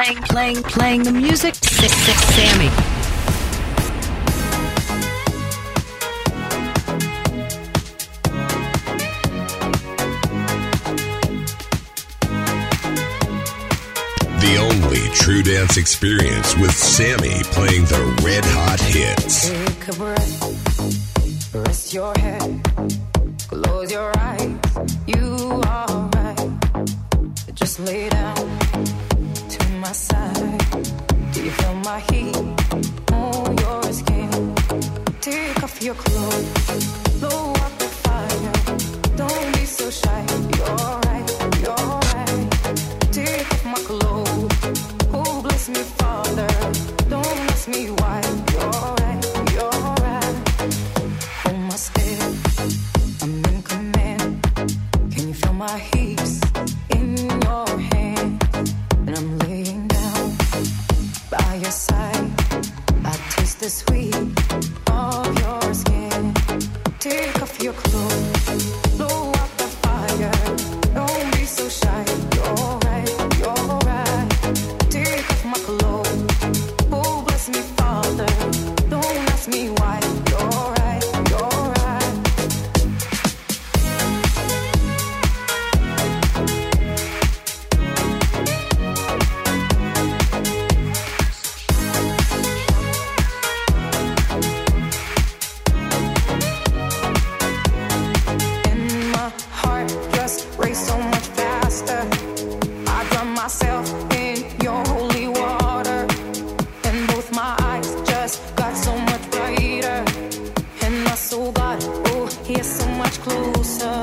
Playing the music. Sammy. The only true dance experience with Sammy playing the red hot hits. Take a breath, rest your head, close your eyes, you are right. Just lay down to my side. Do you feel my heat on your skin? Take off your clothes, blow up the fire. Don't be so shy, you're right, you're right. Take off my clothes, oh bless me Father. Don't ask me why, you're right, you're right. Hold my step, I'm in command. Can you feel my heaps in your hand? And I'm laying down by your side. I taste the sweet of your skin. Take off your clothes, blow out the fire. Don't be so shy, you're right, you're right. Take off my clothes, oh bless me Father. Don't ask me why, you're right, you're right. In my heart, just race so much faster. I drown myself in your holy water. And both my eyes just got so much brighter. And my soul got, oh, here's so much closer.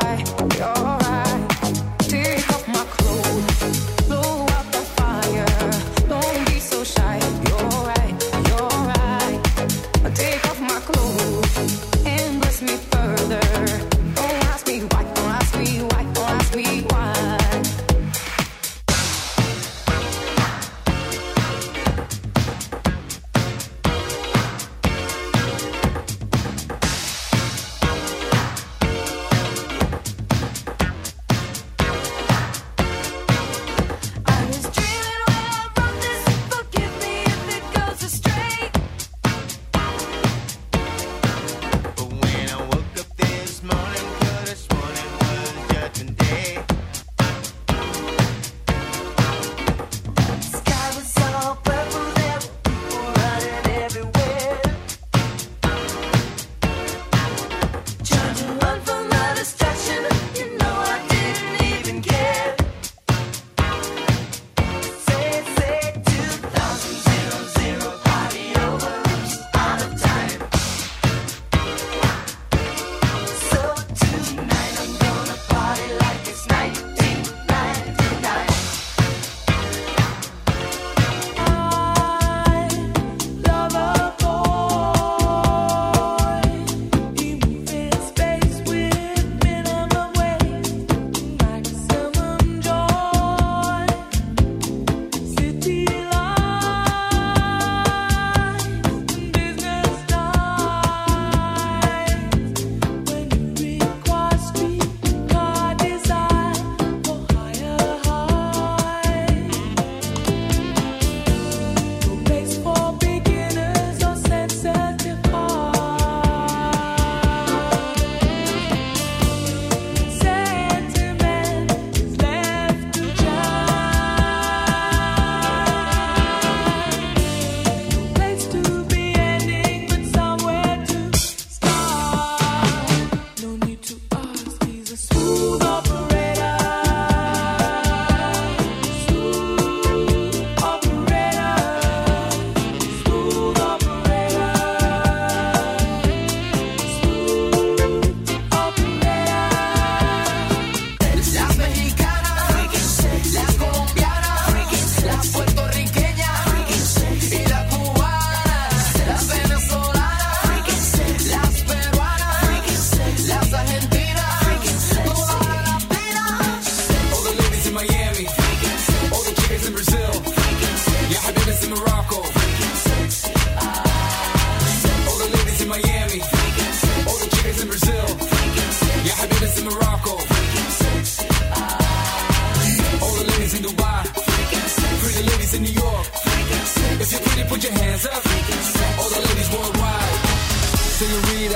right, you're right. Take off my clothes, blow out the fire. Don't be so shy, you're right, you're right. Take off my clothes and bless me further. Don't ask me why, don't ask me why, don't ask me why.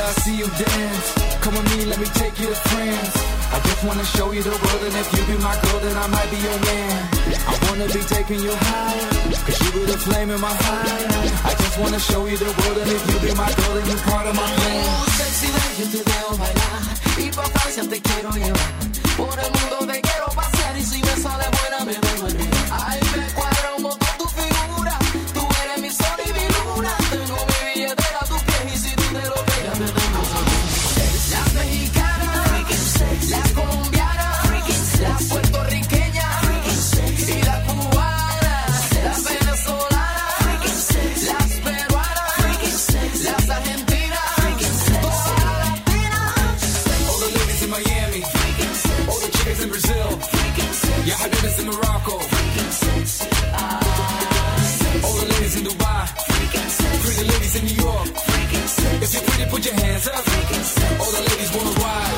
I see you dance. Come with me, let me take you to friends. I just wanna show you the world, and if you be my girl, then I might be your man. I wanna be taking you higher, cause you be the flame in my heart. I just wanna show you the world, and if you be my girl, then you're part of my plan. Oh, sexy lady, yo te veo bailar, y pa' Francia te quiero llevar. Por el mundo te quiero pasear, y si me sale buena me vengo a olvidar. Ay, me cuadra un montón tu figura, tú eres mi sol y mi luna. Tengo mi billetera a tus pies, y si tú te lo pegas me vengo a olvidar. La mexicana, la colombiana, la puertorriqueña y la cubana, la venezolana, las peruanas, las argentinas, todas las latinas. All the ladies in Miami, all the chicks in Brazil, y'all habibis in Morocco, all the ladies in Dubai, pretty ladies in New York. If you're pretty, put your hands up. All the ladies wanna ride.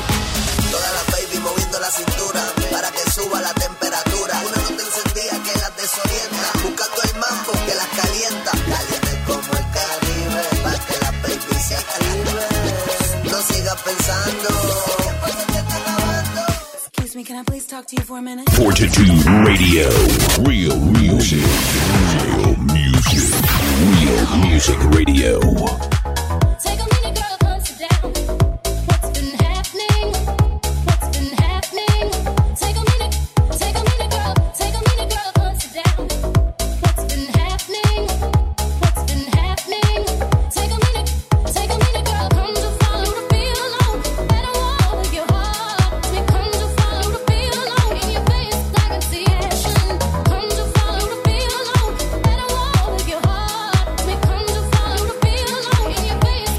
Todas las baby moviendo la cintura para que suba la temperatura. Una nota encendida que las desorienta, buscando el mambo que las calienta. Caliente como el Caribe, para que las baby se activen. No sigas pensando. ¿Qué pasa que está acabando? Excuse me, can I please talk to you for a minute? Fortitude Radio, real music, real music, real music radio. Take a minute, girl, hunt you down. What's been happening? What's been happening? Take a minute, girl. Take a minute, girl, hunt you down. What's been happening? What's been happening? Take a minute, girl. Come to follow to be alone. I don't want to get hard. We come to follow to be alone. In your face, I can see action. Come to follow to be alone. I don't want to get hard. We come to follow to be alone. In your face.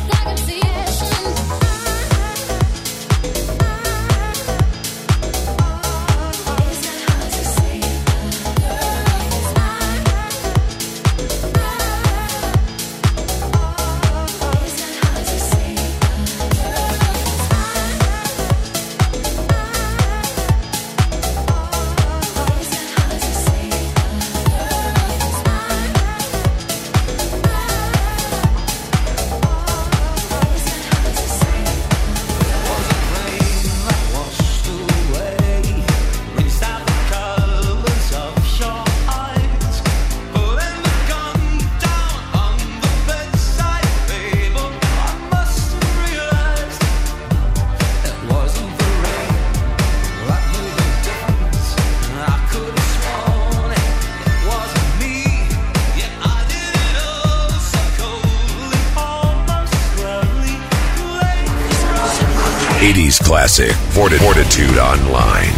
Classic Fortitude Online.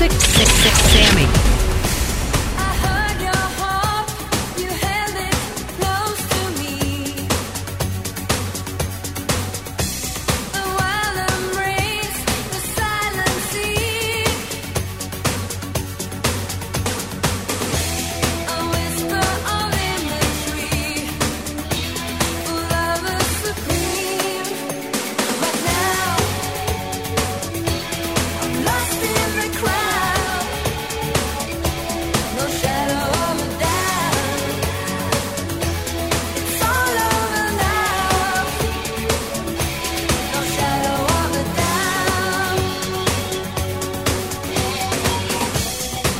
Music 66 Sammy. I heard your heart, you held it close to me. The wild embrace, the silent sea. A whisper of imagery, love is supreme. But now I'm lost in the crowd.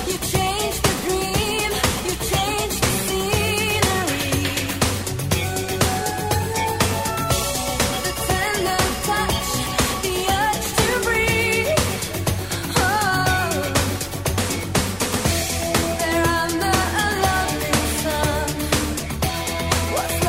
You changed the dream, you changed the scenery. The tender touch, the urge to breathe. Oh, there under a lovely sun, what's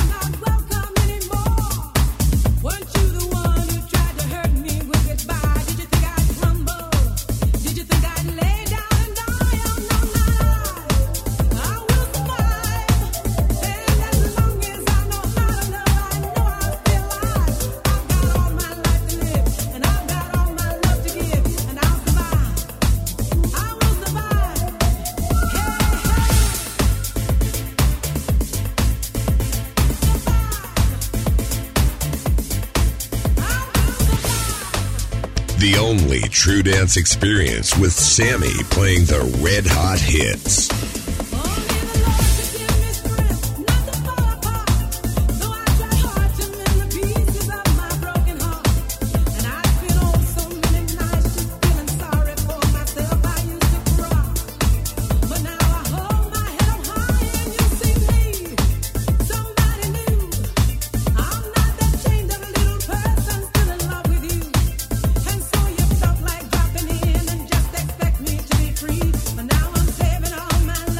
lost could be found. But now, no trace of the sound. No shadow on the doubt. I'm far away bound. No shadow on the doubt. Make me cry. A year is an ocean. A year is goodbye. A plane that is leaving. Our hearts on the ground. Where music is leading. The lost on the ground. The only true dance experience with Sammy playing the red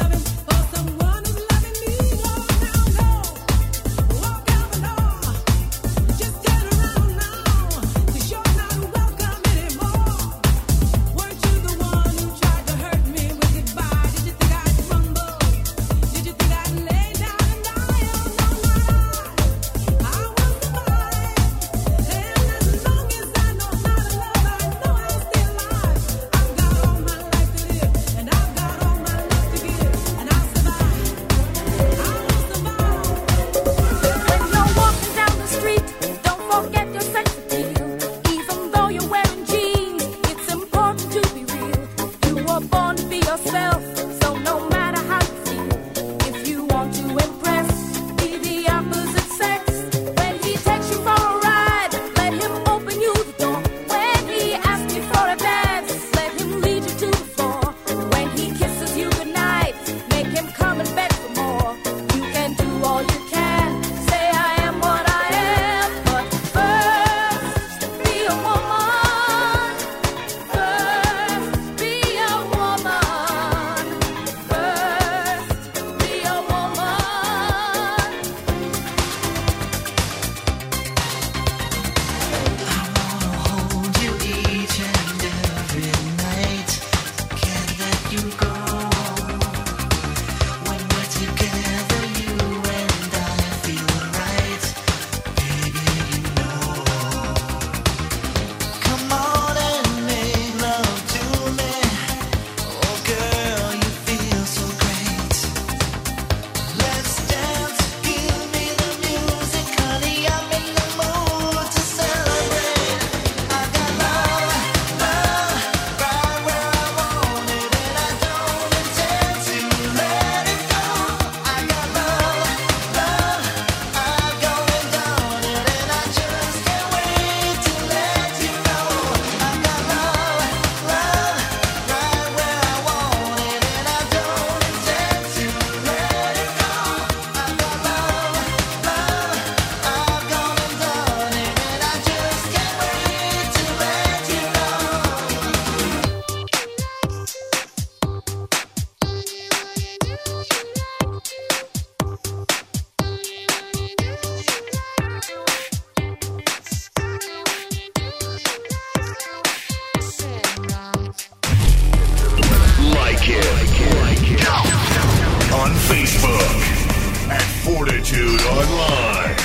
hot hits. Fortitude Online.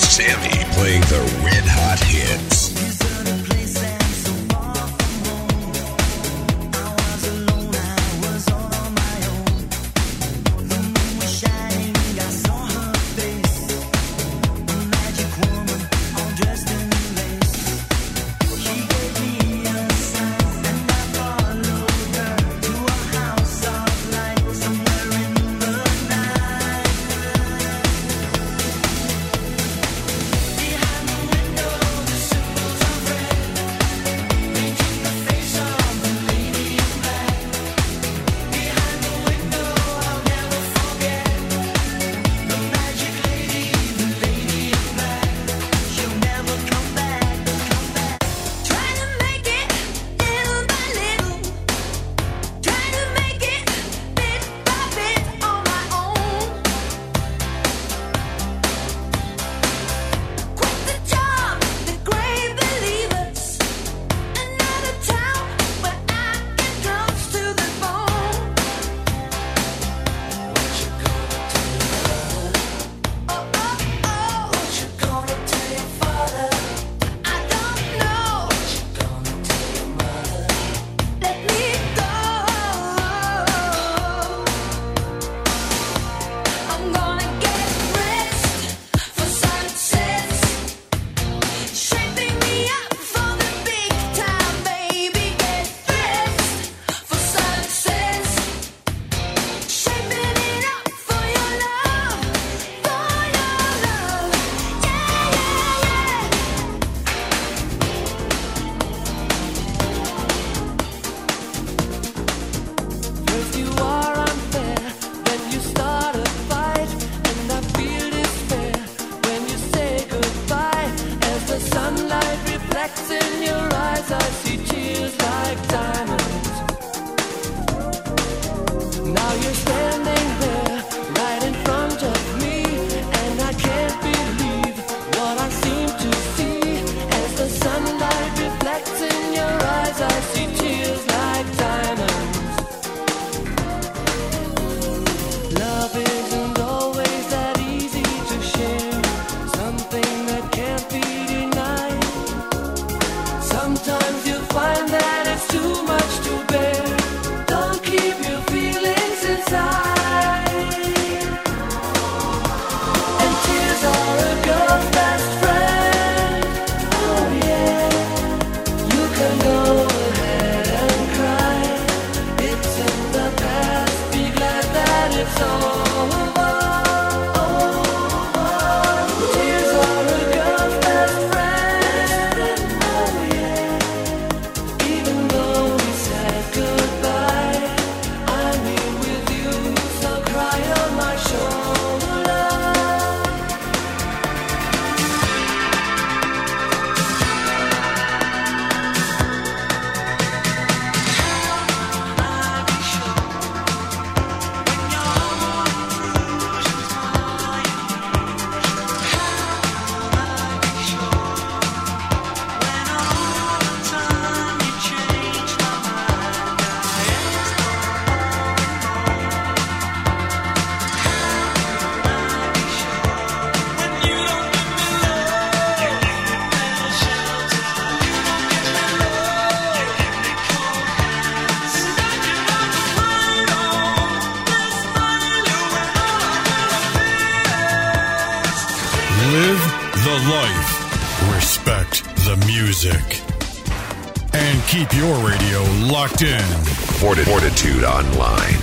Sammy playing the red hot hits. Sometimes you the life, respect the music, and keep your radio locked in. Fortitude Online.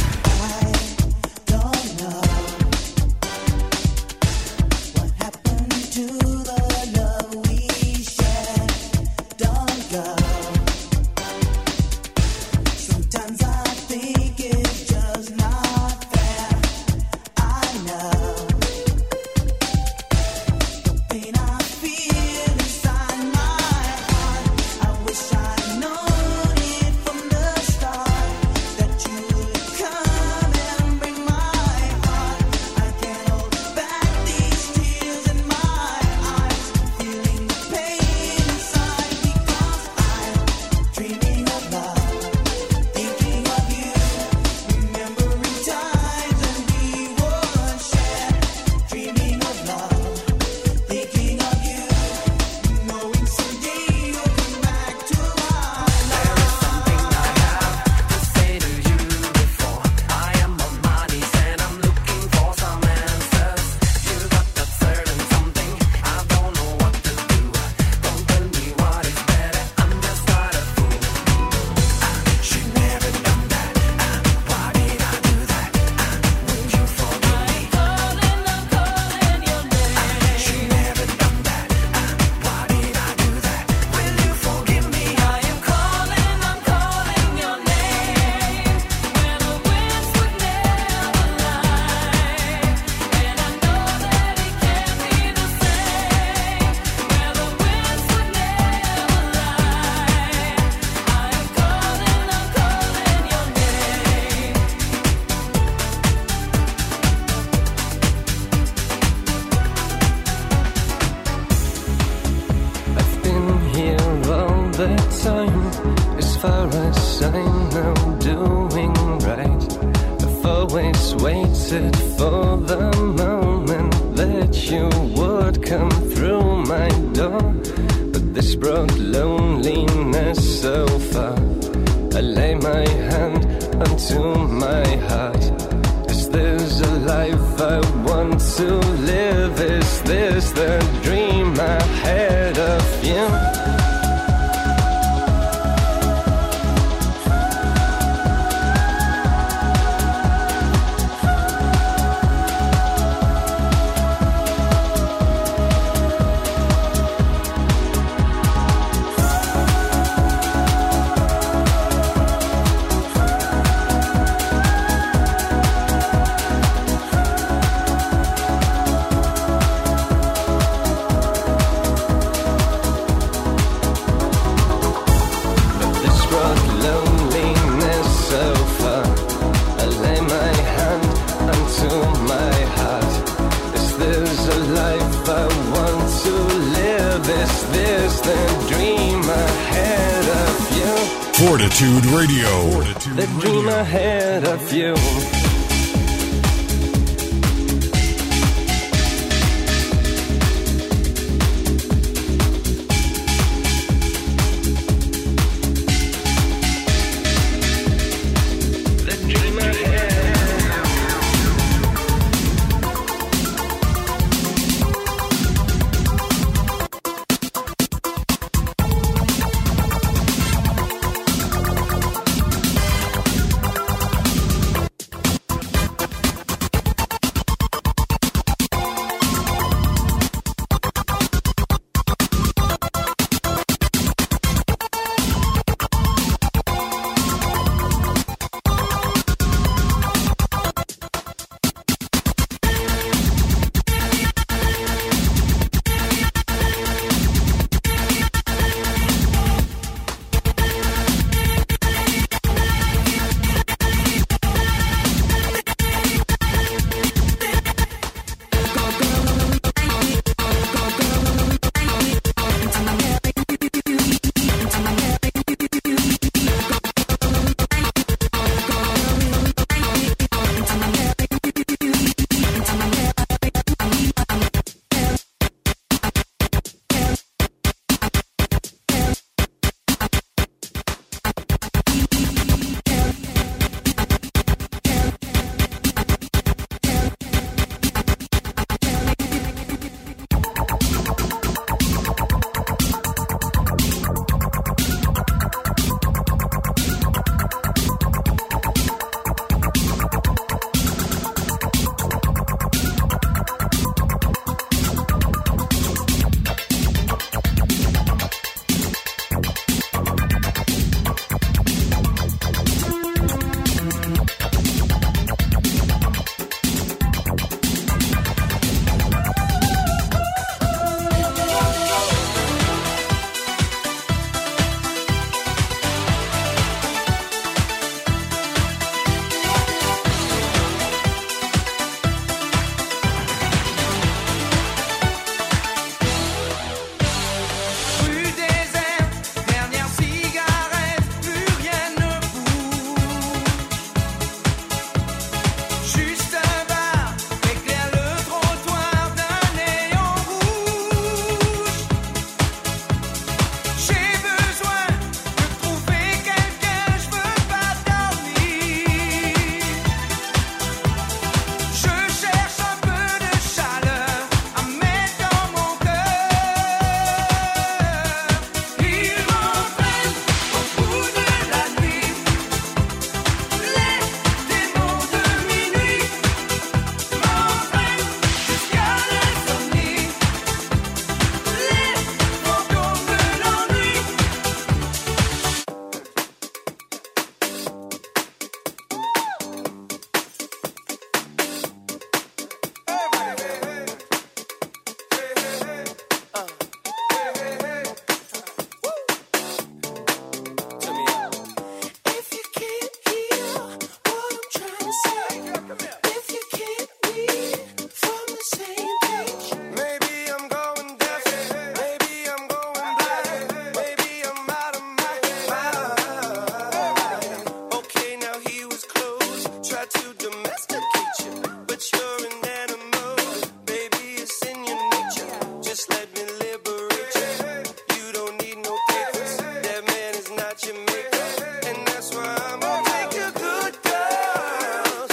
Just let me liberate you. You don't need no papers. That man is not your maker. And that's why I'm gonna make a good girl.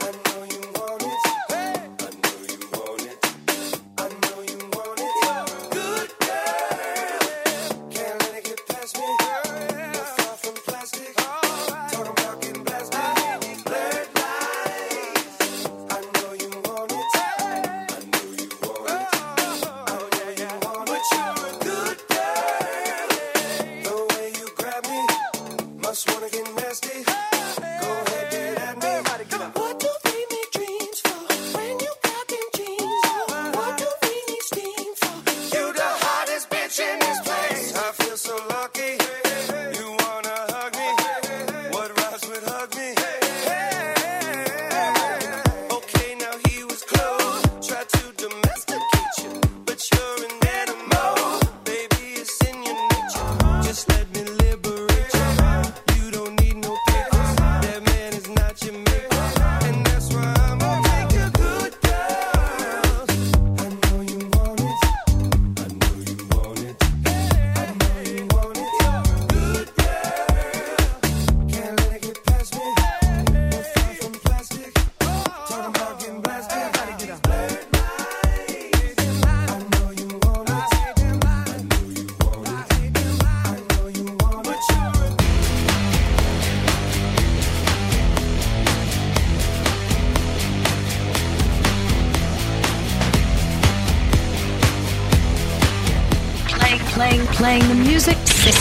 I know you want it. I know you want it. I know you want it. Good girl. Can't let it get past me. We're far from plastic. Talking about getting blasted. Blurred lines. I know you want it. I know you want it. But you're a good girl. The way you grab me, must wanna get nasty. Go ahead, get at me. What do we need dreams for? When you got them jeans on, what do we need steam for? You the hottest bitch in this place. I feel so lucky. You wanna hug me? What rhymes with hug me? Okay, now he was close. Tried to domesticate you, but you're an animal. Baby, it's in your nature. Just let me liberate you. You don't need no papers. That man is not your maker. And that's why I'm gonna make a good girl. I know you want it. I know you want it. I know you want it. Good girl. Can't let it get past me. We're far from plastic. Talking about getting blasted. Blurred lines. I know you want it. I know you want it. I know you want it. But you're a Playing the music. Sammy.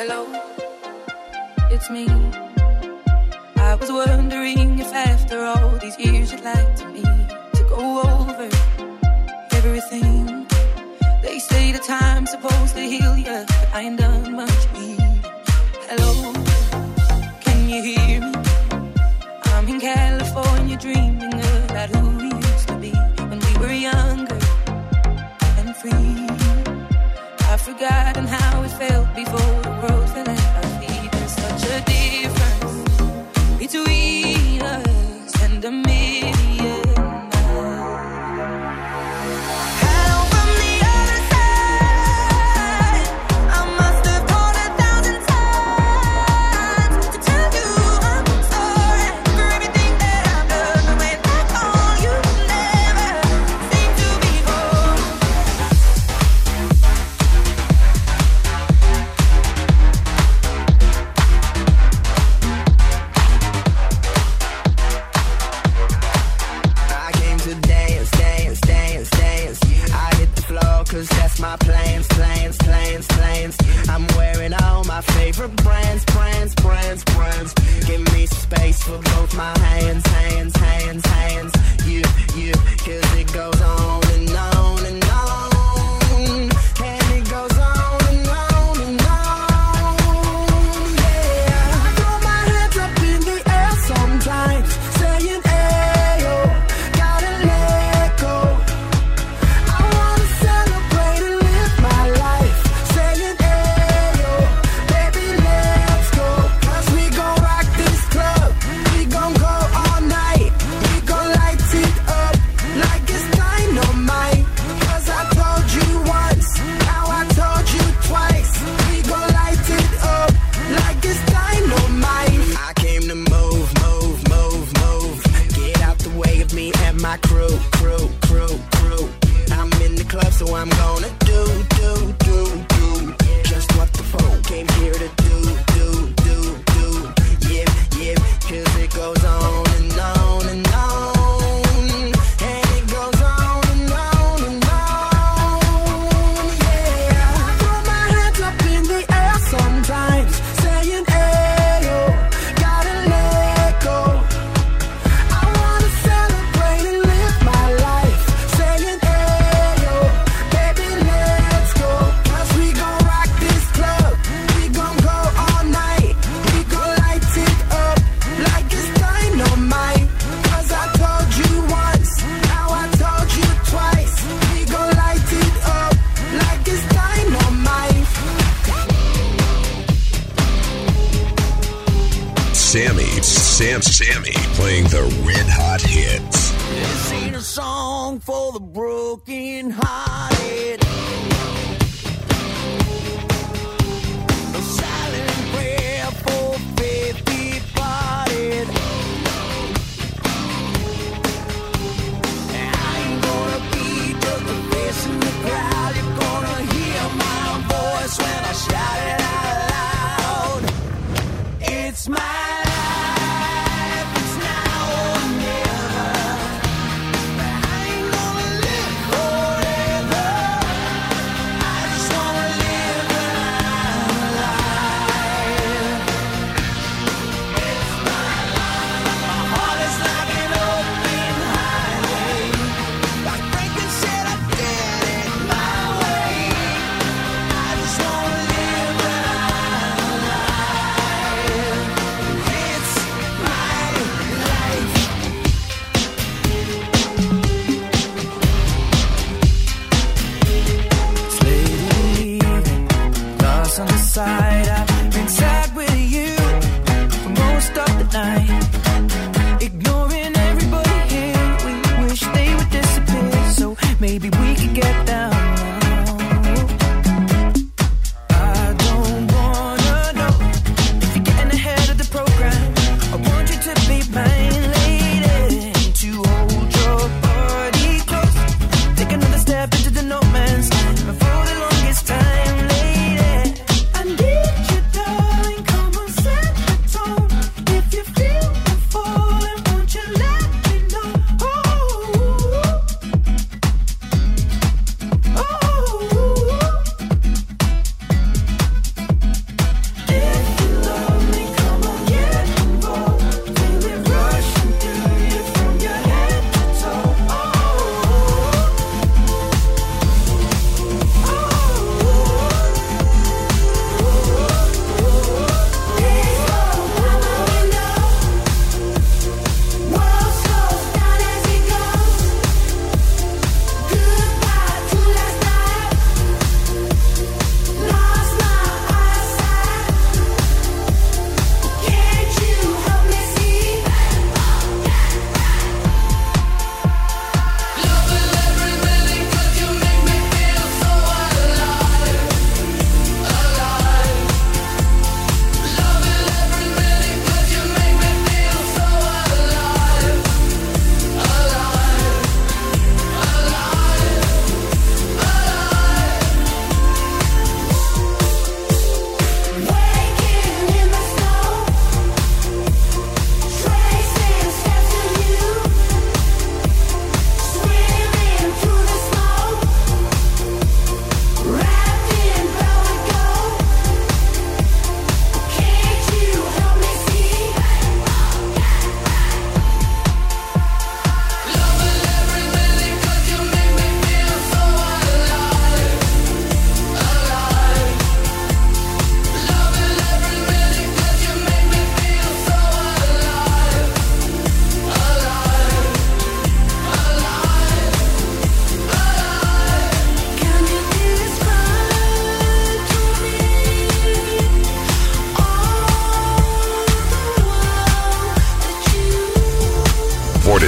Hello, it's me. I was wondering if after all these years you'd like to me to go over everything. They say the time's supposed to heal you, but I ain't done much reading. Hello, can you hear me? I'm in California dreaming about who we used to be when we were younger and free. I've forgotten how it felt before the world fell at our feet. There's such a difference between us and a million miles. Hello from the other side. I must have called 1,000 times to tell you I'm sorry for everything that I've done. But when I call you, never seem to be home. this with both my hands, hands, hands, hands. You, cause it goes on and on and on. And it goes on and on and on, yeah. I throw my hands up in the air sometimes, saying, hey, yo, gotta let go. I wanna celebrate and live my life, saying, hey, yo, baby, let's go. Cause we gon' rock this club, we gon' go all night. We gon' light it up like it's dynamite. Cause I told you once, now I told you twice. We gon' light it up like it's dynamite. I came to move, move, move, move. Get out the way of me and my crew, crew, crew, crew. I'm in the club, so I'm gonna do, do, do, do. Just what the phone came here to do, do, do, do. Yeah, cause it goes on and on and on. And it goes on and on and on, yeah. I throw my hands up in the air sometimes, saying, hey, yo, gotta let go. I wanna celebrate and live my life, saying, hey, yo, baby, let's go. Cause we gon' rock this club, we gon' go all night. We gon' light it up like it's dynamite. Cause I told you once, now I told you twice. We gon' light it up like it's dynamite. Sammy playing the red hot hits. This ain't a song for the broken hearted. A silent prayer for faith departed. And I ain't gonna be just a face in the crowd. You're gonna hear my voice when I shout it out loud. It's my life, it's now or never. I ain't gonna live forever. I just wanna live my life. It's my life. My heart is like an open highway. Like Franklin said, I did it my way. I just wanna live my life. It's my life. Slowly leaving, lost on the side. I've been sad with you for most of the night, ignoring everybody here. We wish they would disappear, so maybe we could get down. I don't wanna know if you're getting ahead of the program. I want you to be mine, lady, to hold your body close. Take another step into the no man's land. But for the longest time, lady, I need you, darling. Come on, set the tone. If you feel the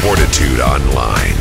Fortitude Online.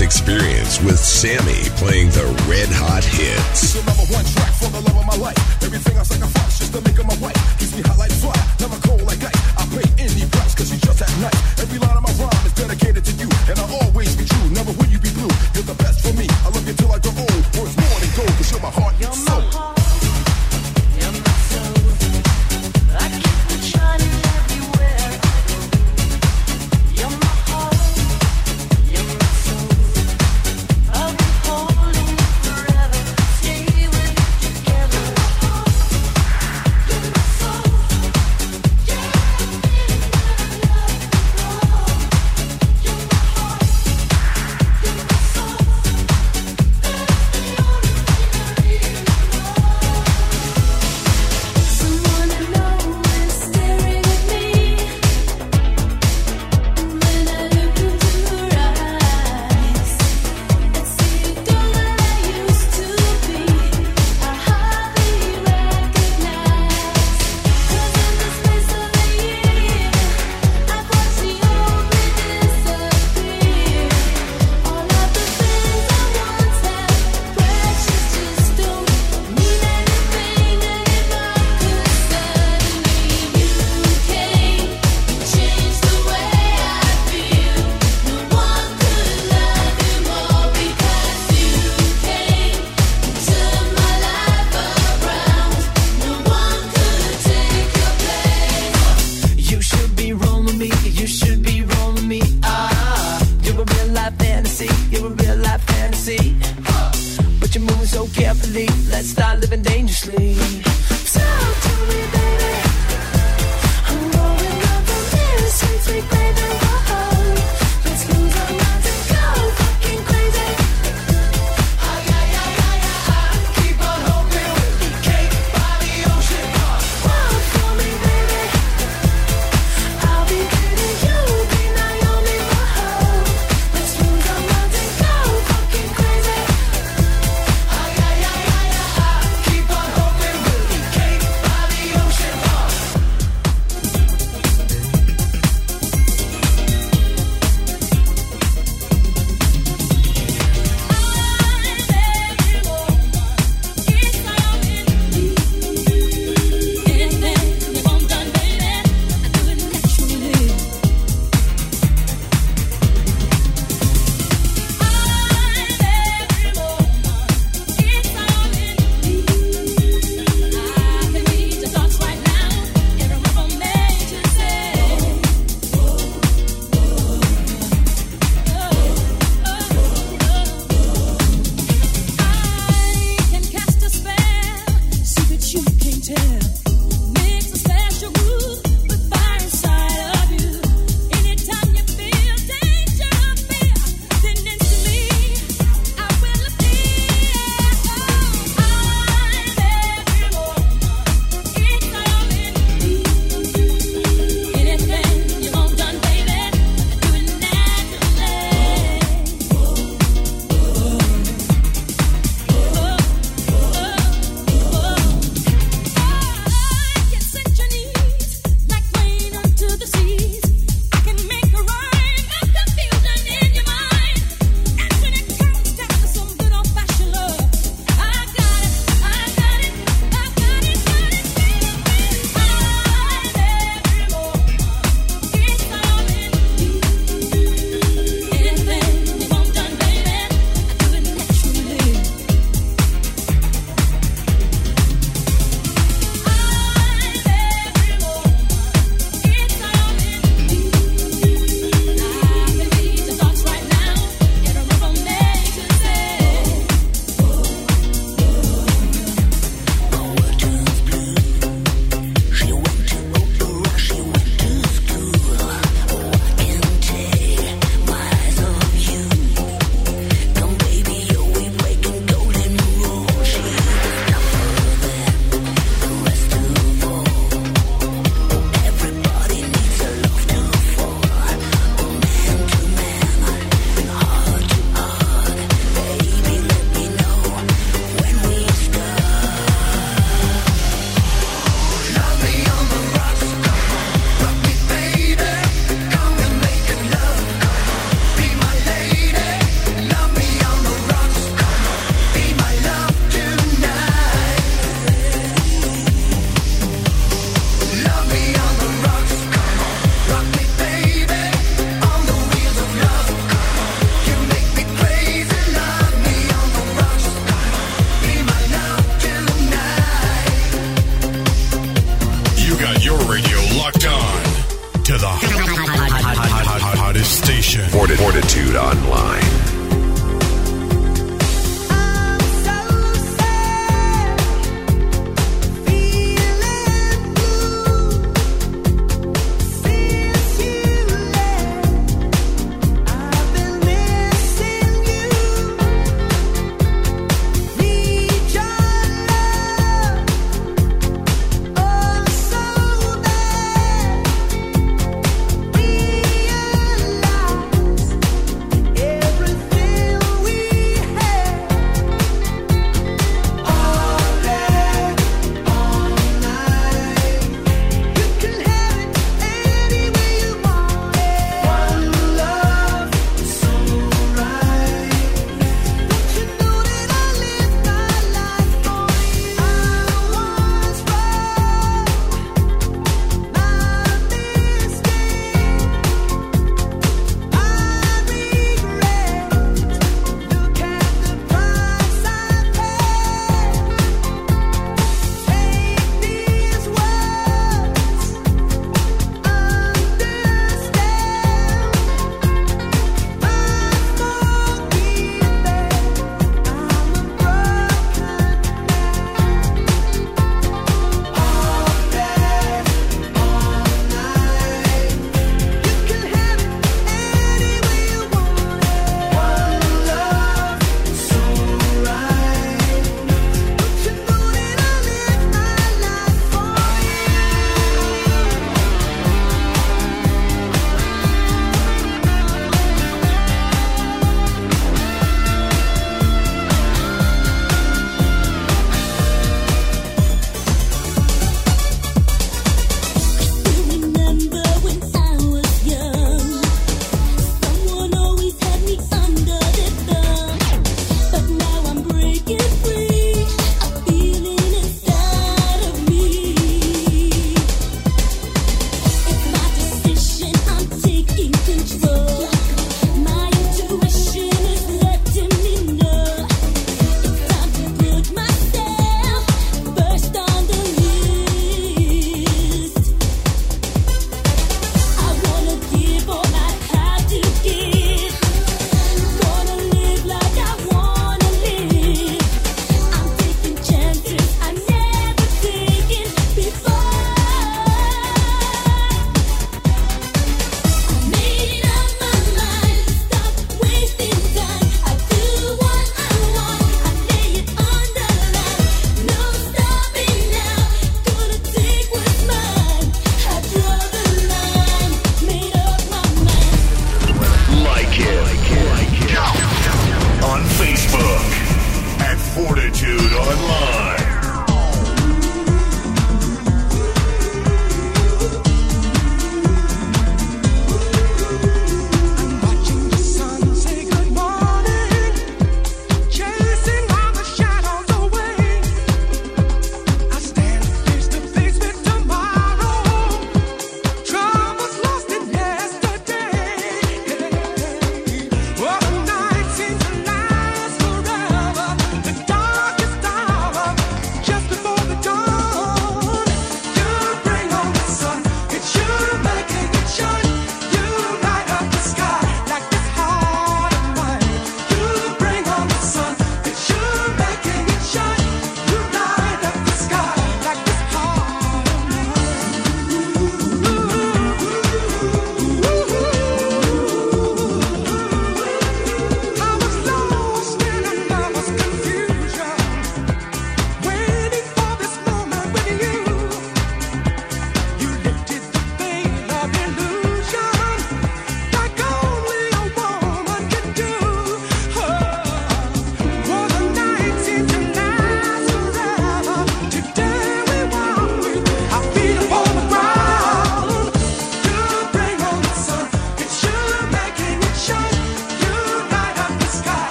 Experience with Sammy playing the red hot hits. Number one track for the love of my life. Everything I sacrifice just to make her my wife. Keeps me hot like fire, never cold like ice. I pay any price cause you just that nice. Every line of my rhyme is dedicated to you, and I'll always be true, never will you be blue. You're the best for me, I love you till I grow old. Words more than gold cause you're my heart and soul. Online.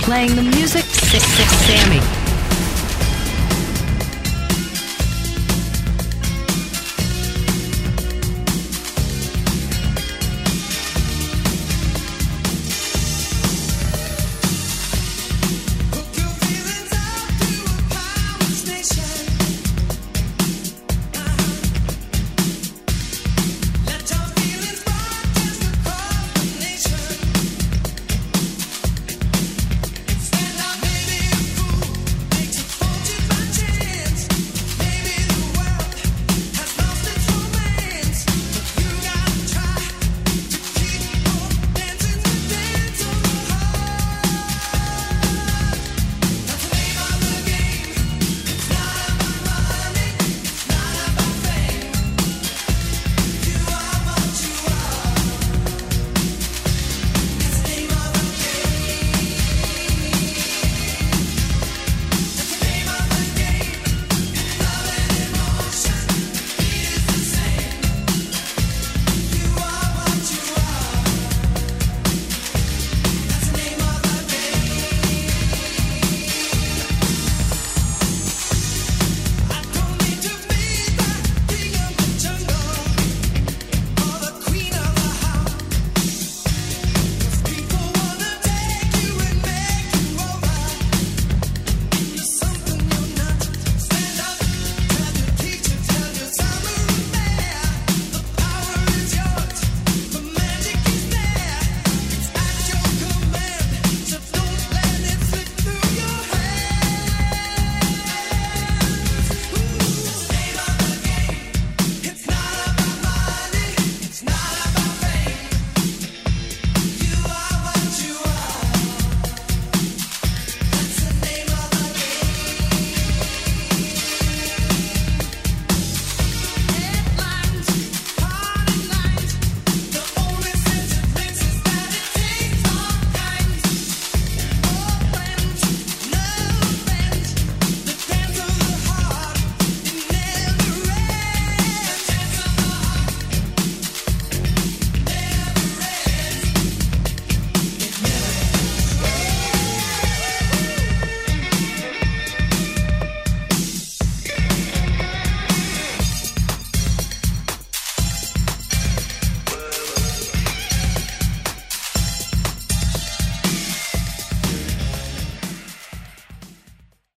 playing the music. Sammy.